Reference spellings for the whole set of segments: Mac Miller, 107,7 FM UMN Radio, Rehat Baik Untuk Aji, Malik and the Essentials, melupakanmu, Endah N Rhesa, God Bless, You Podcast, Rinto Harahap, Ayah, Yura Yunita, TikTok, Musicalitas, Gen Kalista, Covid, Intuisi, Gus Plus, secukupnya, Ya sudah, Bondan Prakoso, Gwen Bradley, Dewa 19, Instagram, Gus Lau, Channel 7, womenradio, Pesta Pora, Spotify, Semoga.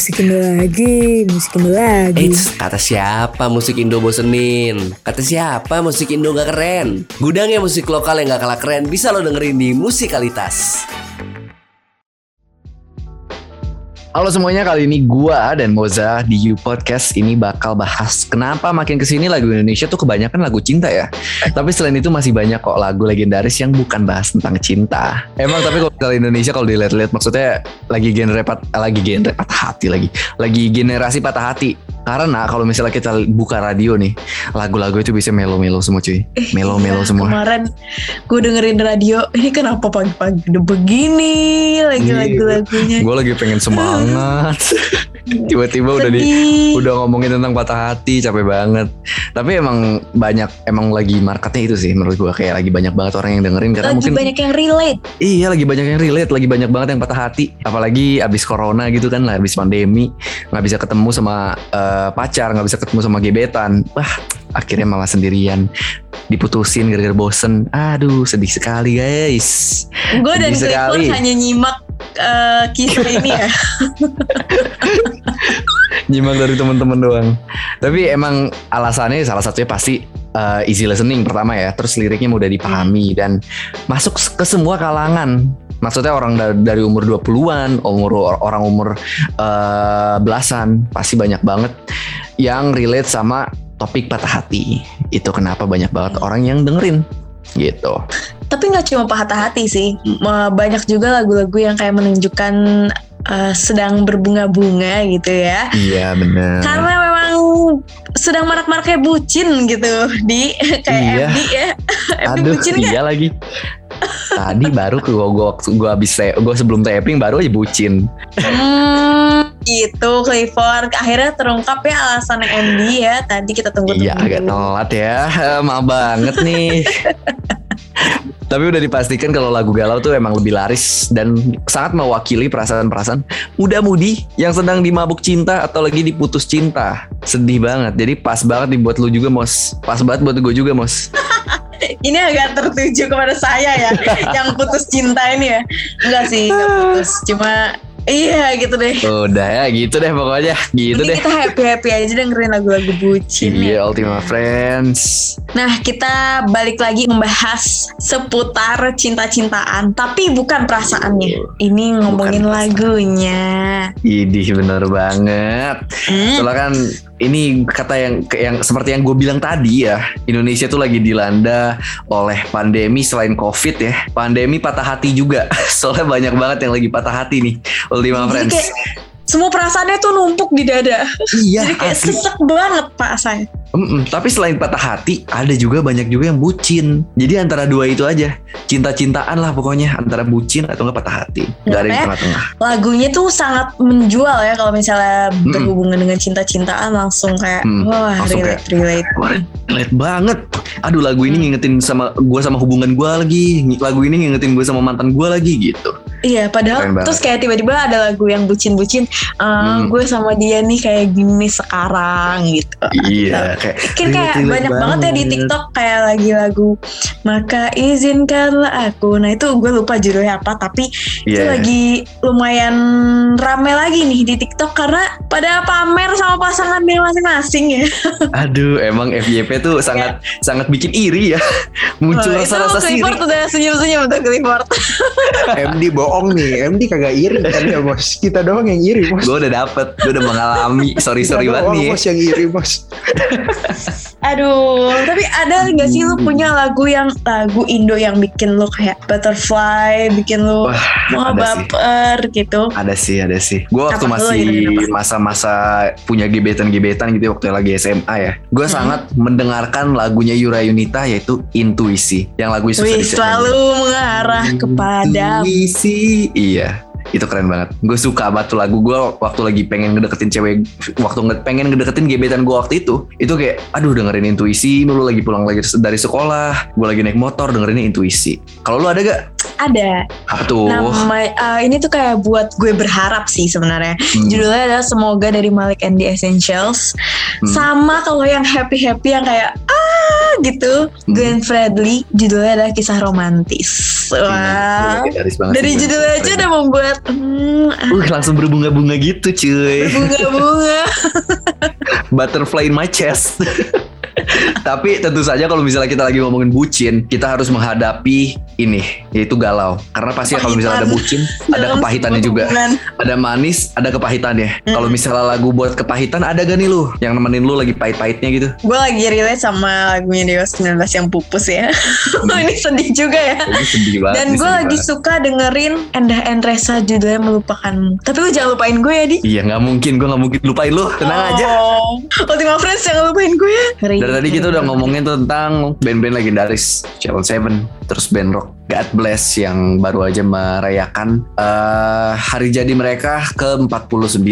Musik Indo lagi. Eits, kata siapa musik Indo bosenin? Kata siapa musik Indo gak keren? Gudangnya musik lokal yang gak kalah keren bisa lo dengerin di Musicalitas. Halo semuanya, kali ini gua dan Moza di You Podcast ini bakal bahas kenapa makin kesini lagu Indonesia tuh kebanyakan lagu cinta ya. Tapi selain itu masih banyak kok lagu legendaris yang bukan bahas tentang cinta. Emang tapi kalau Indonesia kalau dilihat-lihat maksudnya lagi generasi patah hati. Karena kalau misalnya kita buka radio nih, lagu-lagu itu bisa melo-melo semua cuy. Melo-melo semua. Kemarin gue dengerin radio, ini kenapa pagi-pagi udah begini lagi lagu-lagunya. Gue lagi pengen semangat. Tiba-tiba udah ngomongin tentang patah hati, capek banget. Tapi emang lagi marketnya itu sih menurut gue, kayak lagi banyak banget orang yang dengerin karena lagi mungkin banyak yang relate. Iya, lagi banyak yang relate, lagi banyak banget yang patah hati. Apalagi abis corona gitu kan, abis pandemi nggak bisa ketemu sama pacar, gak bisa ketemu sama gebetan. Wah, akhirnya malah sendirian, diputusin gara-gara bosen. Aduh, sedih sekali guys. Gue dan Gregor hanya nyimak kisah ini ya. Nyimak dari teman-teman doang. Tapi emang alasannya salah satunya pasti easy listening pertama ya. Terus liriknya mudah dipahami dan masuk ke semua kalangan. Maksudnya orang dari umur 20-an, orang umur belasan, pasti banyak banget yang relate sama topik patah hati. Itu kenapa banyak banget orang yang dengerin gitu. Tapi gak cuma patah hati sih, banyak juga lagu-lagu yang kayak menunjukkan sedang berbunga-bunga gitu ya. Iya benar. Karena memang sedang marak-maraknya bucin gitu di kayak iya. MD ya. MD aduh, bucin iya kan? Lagi tadi baru gue sebelum taping baru aja bucin. Gitu Clifford. Akhirnya terungkap ya alasan MD ya. Tadi kita tunggu-tunggu. Iya agak telat ya. Maaf banget nih. Tapi udah dipastikan kalau lagu galau tuh emang lebih laris dan sangat mewakili perasaan-perasaan udah mudi yang sedang dimabuk cinta atau lagi diputus cinta. Sedih banget. Jadi pas banget dibuat lu juga Mos. Pas banget buat gue juga Mos. Ini agak tertuju kepada saya ya. Yang putus cinta ini ya. Enggak sih, enggak putus. Cuma iya gitu deh. Udah ya gitu deh pokoknya. Gitu mending deh. Kita happy-happy aja dengerin lagu-lagu bucin. Iya, Ultima Friends. Nah, kita balik lagi membahas seputar cinta-cintaan, tapi bukan perasaannya. Ini ngomongin lagunya. Idih bener banget. Soalnya kan ini kata yang seperti yang gue bilang tadi ya, Indonesia tuh lagi dilanda oleh pandemi selain Covid ya. Pandemi patah hati juga. Soalnya banyak banget yang lagi patah hati nih. Ultima Friends. Kayak semua perasaannya tuh numpuk di dada. Iya. Jadi kayak sesek banget perasaannya. Tapi selain patah hati, ada juga banyak juga yang bucin. Jadi antara dua itu aja, cinta-cintaan lah pokoknya, antara bucin atau nggak patah hati. Gak ada di tengah-tengah. Lagunya tuh sangat menjual ya kalau misalnya berhubungan dengan cinta-cintaan langsung kayak wah langsung relate banget. Aduh lagu ini ngingetin sama gue sama hubungan gue lagi. Lagu ini ngingetin gue sama mantan gue lagi gitu. Iya padahal terus kayak tiba-tiba ada lagu yang bucin-bucin gue sama dia nih kayak gini sekarang gitu. Iya kayak banyak banget ya di TikTok kayak lagi lagu Maka Izinkanlah Aku. Nah itu gue lupa judulnya apa. Tapi itu lagi lumayan rame lagi nih di TikTok karena pada pamer sama pasangannya masing-masing ya. Aduh emang FYP tuh sangat bikin iri ya. Muncul rasa-rasa siri. Clifford udah senyum-senyum untuk Clifford. MD bohong nih, MD kagak iri kan ya Bos. Kita doang yang iri Bos. Gue udah dapet, gue udah mengalami. Sorry banget nih Bos yang iri Bos. Aduh, tapi ada gak sih lu punya lagu Indo yang bikin lu kayak butterfly, bikin lu mau baper sih. Gitu? Ada sih. Gue waktu masih masa-masa punya gebetan-gebetan gitu waktu lagi SMA ya. Gue sangat mendengarkan lagunya Yura Yunita yaitu Intuisi. Yang lagu itu selalu mengarah kepada Intuisi. Iya. Itu keren banget. Gue suka banget tuh lagu. Gue waktu lagi pengen ngedeketin cewek, waktu pengen ngedeketin gebetan gue waktu itu kayak aduh dengerin Intuisi. Lu lagi pulang lagi dari sekolah, gue lagi naik motor dengerin Intuisi. Kalau lu ada gak? Ada. Apa tuh? Ini tuh kayak buat gue berharap sih sebenarnya. Judulnya adalah Semoga dari Malik and the Essentials. Sama kalau yang happy-happy yang kayak gitu, Gwen Bradley, judulnya adalah Kisah Romantis. Wah. Dari judul aja udah membuat langsung berbunga-bunga gitu cuy. Berbunga-bunga. Butterfly in my chest. Tapi tentu saja kalau misalnya kita lagi ngomongin bucin, kita harus menghadapi ini, yaitu galau. Karena pasti kalau misalnya ada bucin, ada kepahitannya juga. Ada manis, ada kepahitannya. Kalau misalnya lagu buat kepahitan, ada gak nih lu yang nemenin lu lagi pahit-pahitnya gitu? Gue lagi relate sama lagunya Dewa 19 yang Pupus ya. Ini sedih juga ya. Sedih banget. Dan gue lagi suka dengerin Endah N Rhesa judulnya Melupakanmu. Tapi lu jangan lupain gue ya, Di. Iya gak mungkin, gue gak mungkin lupain lu. Tenang aja. Ultima Friends, jangan lupain gue ya. Dari tadi kita udah ngomongin tentang band-band legendaris Channel 7, terus band rock God Bless yang baru aja merayakan hari jadi mereka ke-49.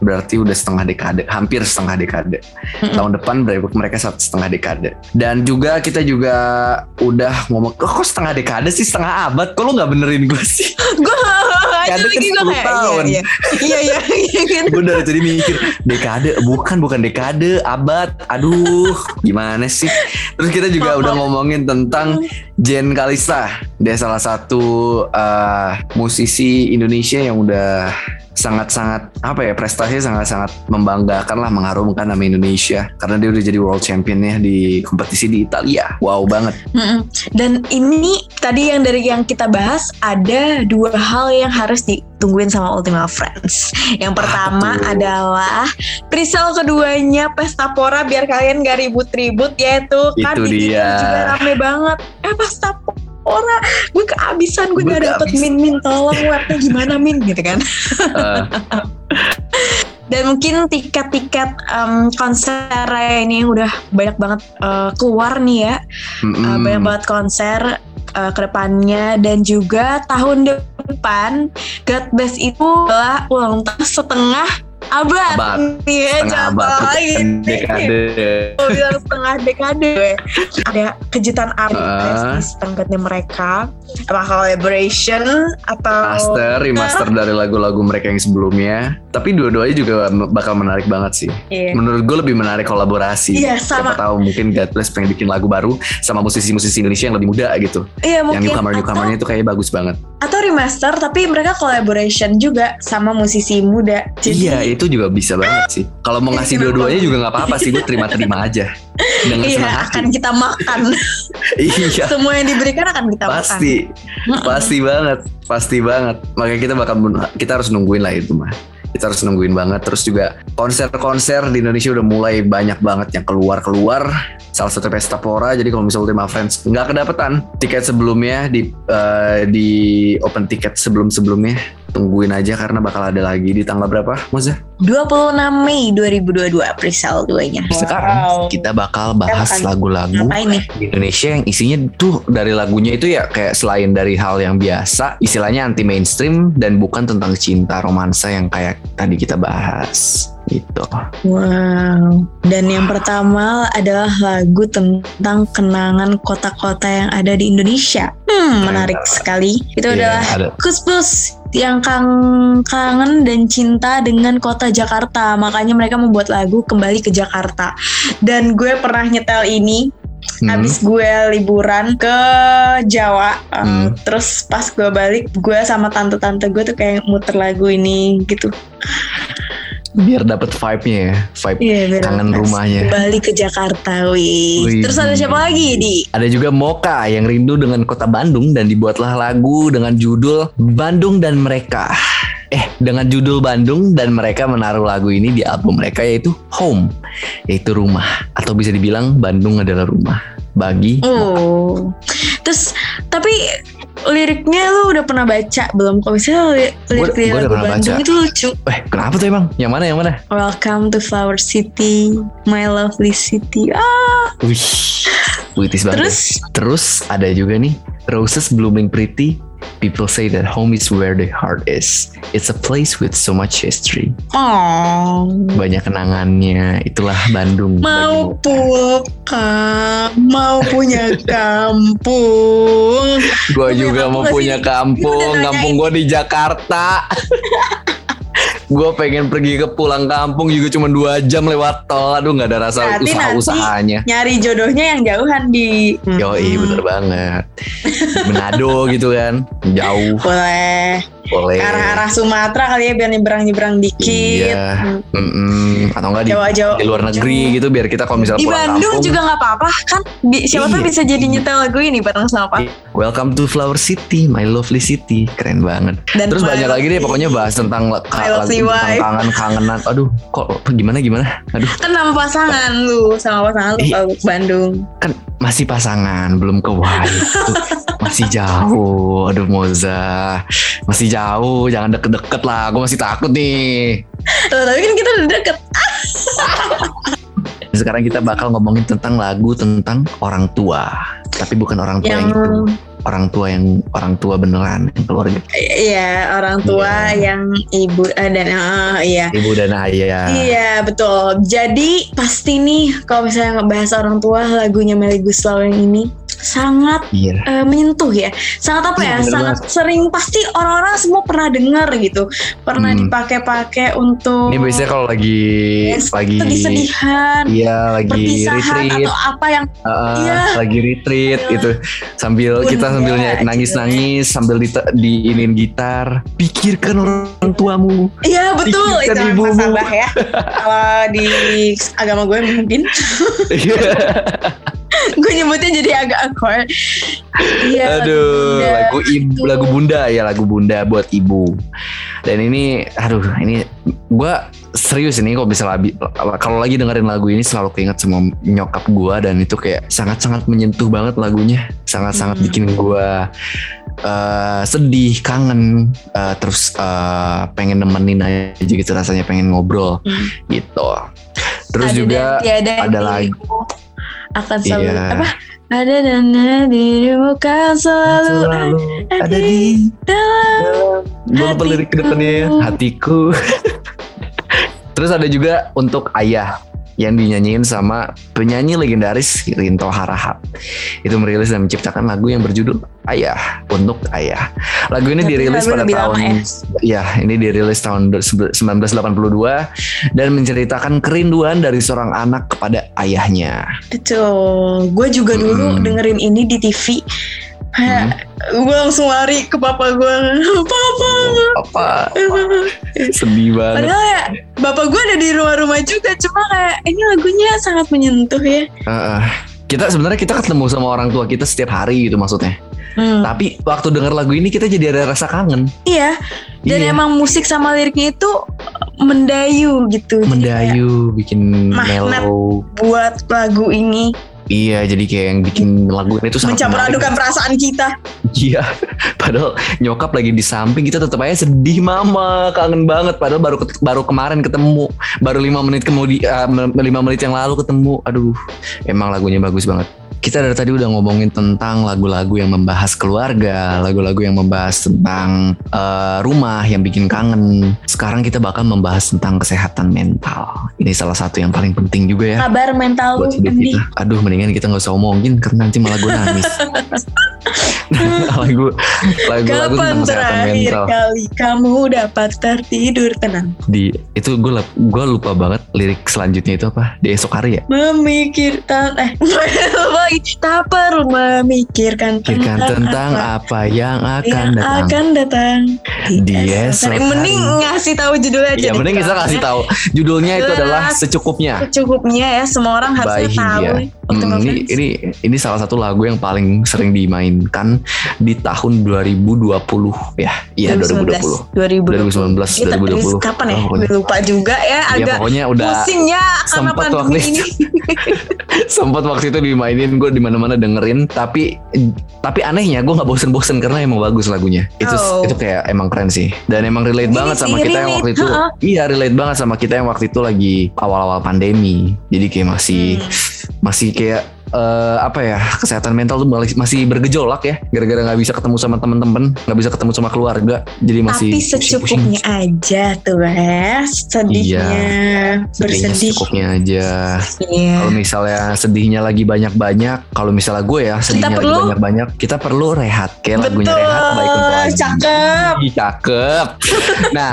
Berarti udah setengah dekade, hampir setengah dekade. Tahun depan mereka setengah dekade. Dan juga kita juga udah ngomong, kok setengah dekade sih, setengah abad? Kok lu gak benerin gue sih? Gue dekade kan 10 tahun. Iya. Gue dari tadi mikir, dekade, bukan dekade, abad. Aduh, gimana sih? Terus kita juga udah ngomongin tentang Gen Kalista. Dia salah satu musisi Indonesia yang udah sangat-sangat prestasinya sangat-sangat membanggakan lah, mengharumkan nama Indonesia karena dia udah jadi world championnya di kompetisi di Italia. Wow banget. Dan ini tadi yang dari yang kita bahas ada dua hal yang harus ditungguin sama Ultima Friends. Yang pertama adalah presale keduanya Pesta Pora, biar kalian gak ribut-ribut yaitu kan ini juga rame banget. Pesta Pora. Gue kehabisan, gue gak dapet abis. Min tolong warna gimana Min gitu kan. Dan mungkin tiket-tiket konser ini yang udah banyak banget keluar nih ya. Banyak banget konser kedepannya. Dan juga tahun depan God Bless itu adalah ulang tahun setengah abad nih ya, jatuh lagi gue bilang setengah dekade. Ada kejutan artis di setengahnya mereka, apa collaboration atau remaster dari lagu-lagu mereka yang sebelumnya. Tapi dua-duanya juga bakal menarik banget sih. Menurut gue lebih menarik kolaborasi. Siapa tahu mungkin God Bless pengen bikin lagu baru sama musisi-musisi Indonesia yang lebih muda gitu. Yang newcomer-newcomernya itu kayaknya bagus banget. Atau remaster tapi mereka collaboration juga sama musisi muda. Iya, itu juga bisa banget sih. Kalau mau ngasih dua-duanya juga gak apa-apa sih. Gue terima-terima aja. Dengan senang hati. Akan kita makan. Iya. Semua yang diberikan akan kita makan. Pasti banget. Makanya kita harus nungguin lah itu mah. Kita harus nungguin banget. Terus juga konser-konser di Indonesia udah mulai banyak banget yang keluar-keluar. Salah satu Pesta Pora. Jadi kalau misalnya Ultima Friends nggak kedapetan tiket sebelumnya di open tiket sebelum-sebelumnya, tungguin aja karena bakal ada lagi di tanggal berapa, Moza? 26 Mei 2022 presale duanya. Sekarang kita bakal bahas lagu-lagu di Indonesia yang isinya tuh dari lagunya itu ya kayak selain dari hal yang biasa, istilahnya anti mainstream dan bukan tentang cinta romansa yang kayak tadi kita bahas. Gitu. Wow. Dan yang pertama adalah lagu tentang kenangan kota-kota yang ada di Indonesia. Menarik sekali. Itu adalah Gus Plus yang kangen dan cinta dengan kota Jakarta. Makanya mereka membuat lagu Kembali ke Jakarta. Dan gue pernah nyetel ini abis gue liburan ke Jawa. Terus pas gue balik, gue sama tante-tante gue tuh kayak muter lagu ini gitu biar dapet vibe-nya ya, kangen rumahnya. Kembali ke Jakarta, wih. Terus ada siapa lagi, Di? Ada juga Moka yang rindu dengan kota Bandung dan dibuatlah lagu dengan judul Bandung dan Mereka. Dengan judul Bandung dan mereka menaruh lagu ini di album mereka yaitu Home, yaitu rumah. Atau bisa dibilang Bandung adalah rumah bagi Terus tapi liriknya lu udah pernah baca belum? Kalau misalnya lirik lagu Bandung itu lucu. Kenapa tuh emang? Yang mana? Welcome to Flower City, my lovely city. Wih, puitis banget. Terus ada juga nih Roses blooming pretty. People say that home is where the heart is. It's a place with so much history. Banyak kenangannya. Itulah Bandung. Mau punya kampung. Gue juga mau punya kampung. Kampung gue di Jakarta. Gue pengen pergi ke pulang kampung juga cuma 2 jam lewat tol. Aduh gak ada rasa usaha-usahanya. Nyari jodohnya yang jauhan di Yoi, bener banget. Manado gitu kan. Jauh. Boleh. Ke arah-arah Sumatera kali ya, biar nyebrang-nyebrang dikit. Iya. Atau enggak di luar negeri gitu, biar kita kalau misalnya pulang kampung. Di Bandung juga gak apa-apa kan. Siapa tahu bisa jadi nyetel lagu ini bareng sama Pak. Welcome to Flower City, my lovely city. Keren banget. Dan terus banyak lagi deh pokoknya bahas tentang lagu kangen-kangenan. Aduh kok gimana? Aduh. Kan sama pasangan lu, kalau Bandung. Kan masih pasangan, belum ke wife. Masih jauh. Aduh Moza. Masih jauh, jangan deket-deket lah, gue masih takut nih. Loh, tapi kan kita udah deket. Sekarang kita bakal ngomongin tentang lagu tentang orang tua, tapi bukan orang tua yang itu, orang tua beneran, yang keluarga. Iya, orang tua yang ibu dan iya. Ibu dan ayah. Iya betul. Jadi pasti nih kalau misalnya ngebahas orang tua, lagunya Meli Gus Lau yang ini. Sangat menyentuh ya. Sangat apa ya, sangat sering. Pasti orang-orang semua pernah denger gitu. Pernah dipakai-pakai untuk ini biasanya kalau lagi sedih-sedihan. Iya lagi retreat atau apa yang lagi retreat gitu. Sambil nangis-nangis sambil diinin gitar. Pikirkan orang tuamu. Iya betul. Pikirkan itu ibumu. Pasabah ya. Kalau di agama gue mungkin gue nyebutnya jadi agak awkward. Iya. Aduh, lagu bunda buat ibu. Dan ini, gue serius ini kalau lagi dengerin lagu ini selalu keinget sama nyokap gue, dan itu kayak sangat-sangat menyentuh banget lagunya, sangat-sangat bikin gue sedih, kangen, terus pengen nemenin aja gitu rasanya, pengen ngobrol gitu. Terus ada juga ada lagu akan selalu apa? Ada dan dirimu kan selalu ada di dalam pelirik ke depannya hatiku. Terus ada juga untuk ayah yang dinyanyiin sama penyanyi legendaris Rinto Harahap. Itu merilis dan menciptakan lagu yang berjudul Ayah, untuk ayah. Lagu ini dirilis pada tahun 1982 dan menceritakan kerinduan dari seorang anak kepada ayahnya. Betul. Gue juga dulu dengerin ini di TV. Gue langsung lari ke papa gue. Papa. Sedih banget. Padahal ya bapak gue ada di rumah-rumah juga, cuma kayak ini lagunya sangat menyentuh ya. Kita ketemu sama orang tua kita setiap hari gitu maksudnya. Tapi waktu denger lagu ini kita jadi ada rasa kangen. Iya. Dan emang musik sama liriknya itu mendayu gitu. Mendayu, bikin mellow. Buat lagu ini. Iya, jadi kayak yang bikin lagu ini tuh sangat mencampur adukan perasaan kita. Iya, padahal nyokap lagi di samping, kita tetap aja sedih, mama kangen banget. Padahal baru kemarin ketemu, baru 5 menit yang lalu ketemu. Aduh, emang lagunya bagus banget. Kita dari tadi udah ngomongin tentang lagu-lagu yang membahas keluarga, lagu-lagu yang membahas tentang rumah yang bikin kangen. Sekarang kita bakal membahas tentang kesehatan mental. Ini salah satu yang paling penting juga ya. Kabar mental lu penting. Aduh, mendingan kita nggak usah omongin karena nanti malah gue nangis. lagu tentang kesehatan mental. Kapan terakhir kali kamu dapat tertidur tenang? Gue lupa banget lirik selanjutnya itu apa? Di esok hari ya? Memikirkan tak perlu memikirkan tentang apa yang akan datang. Mending ngasih tahu judulnya aja. Ya mending kita kasih tahu judulnya itu adalah secukupnya ya, semua orang harusnya tahu. Ini salah satu lagu yang paling sering dimainkan di tahun 2020 ya. Iya 2020. Kapan ya? Lupa juga ya, agak ya, pusingnya karena pandemi ini. Sempat waktu itu dimainin, gue dimana-mana dengerin, tapi anehnya gue nggak bosen-bosen karena emang bagus lagunya. Itu kayak emang keren sih, dan emang relate banget sama kita yang waktu itu. Iya, relate banget sama kita yang waktu itu lagi awal-awal pandemi. Jadi kayak masih kayak kesehatan mental tuh masih bergejolak ya, gara-gara nggak bisa ketemu sama teman-teman, nggak bisa ketemu sama keluarga, jadi masih. Tapi secukupnya aja tuh ya, sedihnya, iya, bersedih. Secukupnya aja. Iya. Kalau misalnya sedihnya lagi banyak-banyak, kalau misalnya gue ya sedihnya lagi banyak-banyak, kita perlu rehat. Kayak lagunya Rehat Baik Untuk Aji. Cakep. Cakep. Nah,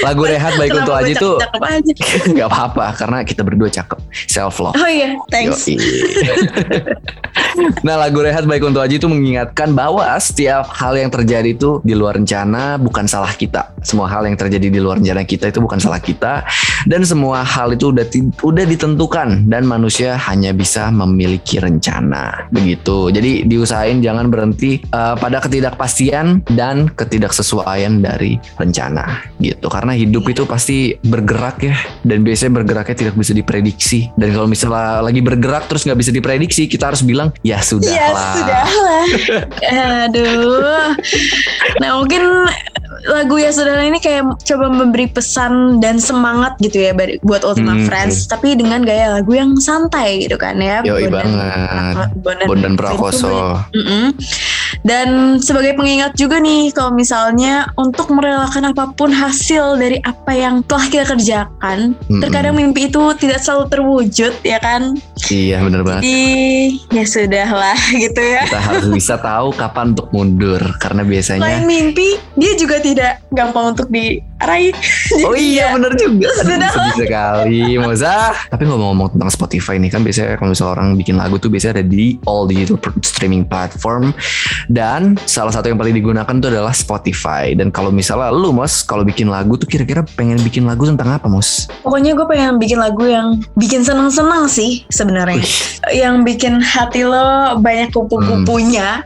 lagu Rehat Baik Untuk Aji tuh nggak apa-apa karena kita berdua cakep. Self love. Oh iya, thanks. Nah, lagu Rehat Baik Untuk Aji itu mengingatkan bahwa setiap hal yang terjadi itu di luar rencana bukan salah kita. Semua hal yang terjadi di luar rencana kita itu bukan salah kita, dan semua hal itu udah ditentukan dan manusia hanya bisa memiliki rencana. Begitu. Jadi diusahain jangan berhenti pada ketidakpastian dan ketidaksesuaian dari rencana gitu. Karena hidup itu pasti bergerak ya, dan biasanya bergeraknya tidak bisa diprediksi. Dan kalau misalnya lagi bergerak terus nggak bisa diprediksi, kita harus bilang ya sudah lah. Ya sudahlah. Aduh. Nah, mungkin lagu Ya Sudah ini kayak coba memberi pesan dan semangat gitu ya buat Ultima Friends, tapi dengan gaya lagu yang santai gitu kan ya. Yoi banget. Bondan Prakoso. Dan sebagai pengingat juga nih, kalau misalnya untuk merelakan apapun hasil dari apa yang telah kita kerjakan, terkadang mimpi itu tidak selalu terwujud ya kan. Iya benar banget. Jadi ya sudah lah gitu ya. Kita harus bisa tahu kapan untuk mundur, karena biasanya lain mimpi dia juga tidak gampang untuk diraih. Oh iya benar juga. Sudah sekali Moza. Tapi ngomong-ngomong tentang Spotify nih kan, biasanya kalau misalnya orang bikin lagu tuh biasanya ada di all digital streaming platform, dan salah satu yang paling digunakan itu adalah Spotify. Dan kalau misalnya lu Mos, kalau bikin lagu tuh kira-kira pengen bikin lagu tentang apa Mos? Pokoknya gue pengen bikin lagu yang bikin seneng-seneng sih sebenarnya, yang bikin hati lo banyak kupu-kupunya.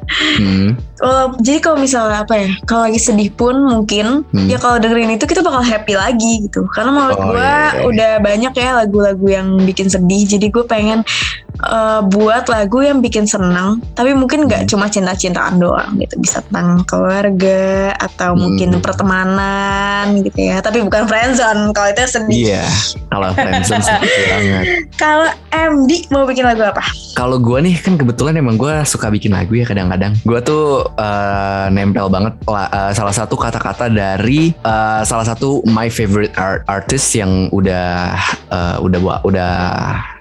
Jadi kalau misalnya apa ya, kalau lagi sedih pun mungkin ya kalau dengerin itu kita bakal happy lagi gitu. Karena menurut gue udah banyak ya lagu-lagu yang bikin sedih. Jadi gue pengen buat lagu yang bikin senang, tapi mungkin gak cuma cinta-cintaan doang gitu, bisa tentang keluarga atau mungkin pertemanan gitu ya. Tapi bukan friendzone, kalau itu sedih. Iya, kalau friendzone sedih banget. Kalau MD mau bikin lagu apa? Kalau gue nih kan kebetulan emang gue suka bikin lagu ya kadang-kadang. Gue tuh nempel banget salah satu kata-kata dari salah satu my favorite artist yang udah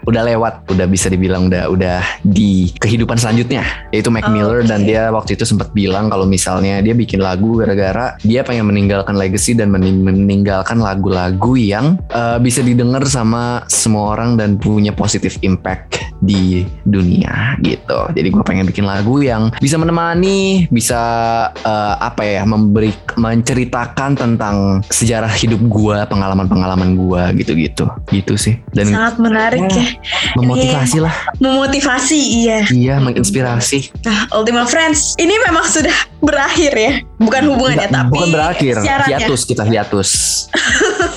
lewat, udah bisa dibilang udah di kehidupan selanjutnya, yaitu Mac Miller. Dan dia waktu itu sempat bilang kalau misalnya dia bikin lagu gara-gara dia pengen meninggalkan legacy dan meninggalkan lagu-lagu yang bisa didengar sama semua orang dan punya positive impact di dunia gitu. Jadi gue pengen bikin lagu yang bisa menemani, bisa menceritakan tentang sejarah hidup gue, pengalaman-pengalaman gue gitu sih. Dan sangat menarik ya. Memotivasi lah. Memotivasi, iya. Iya, menginspirasi. Nah, Ultima Friends, ini memang sudah berakhir ya. Bukan hubungannya, tapi bukan berakhir. Hiatus, kita hiatus.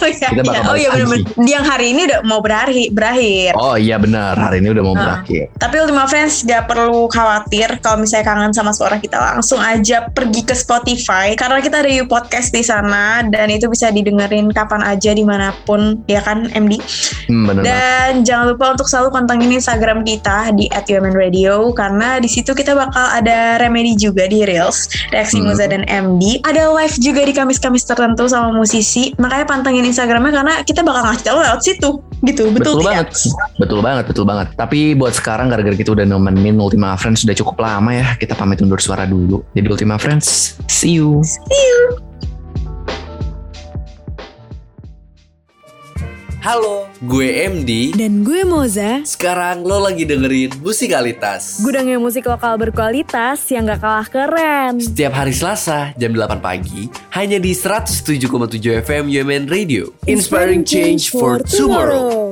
Kita bakal balik lagi. Yang hari ini udah mau berakhir. Oh iya benar, hari ini udah mau berakhir. Tapi Ultima Friends gak perlu khawatir. Kalau misalnya kangen sama suara kita, langsung aja pergi ke Spotify, karena kita ada You Podcast di sana, dan itu bisa didengerin kapan aja, dimanapun. Ya kan MD? Bener. Dan jangan lupa untuk selalu kontangin Instagram kita di @womenradio, karena di situ kita bakal ada remedi juga di Reels, reaksi Muza dan MD. Ada live juga di Kamis-Kamis tertentu sama musisi, makanya pantengin Instagramnya karena kita bakal ngasih tau lewat situ gitu. Betul banget. Tapi buat sekarang gara-gara kita udah nemenin Ultima Friends sudah cukup lama ya, kita pamit undur suara dulu. Jadi Ultima Friends, see you. Halo, gue MD. Dan gue Moza. Sekarang lo lagi dengerin Musikalitas, gudangnya musik lokal berkualitas yang gak kalah keren. Setiap hari Selasa jam 8 pagi, hanya di 107,7 FM UMN Radio. Inspiring change for tomorrow.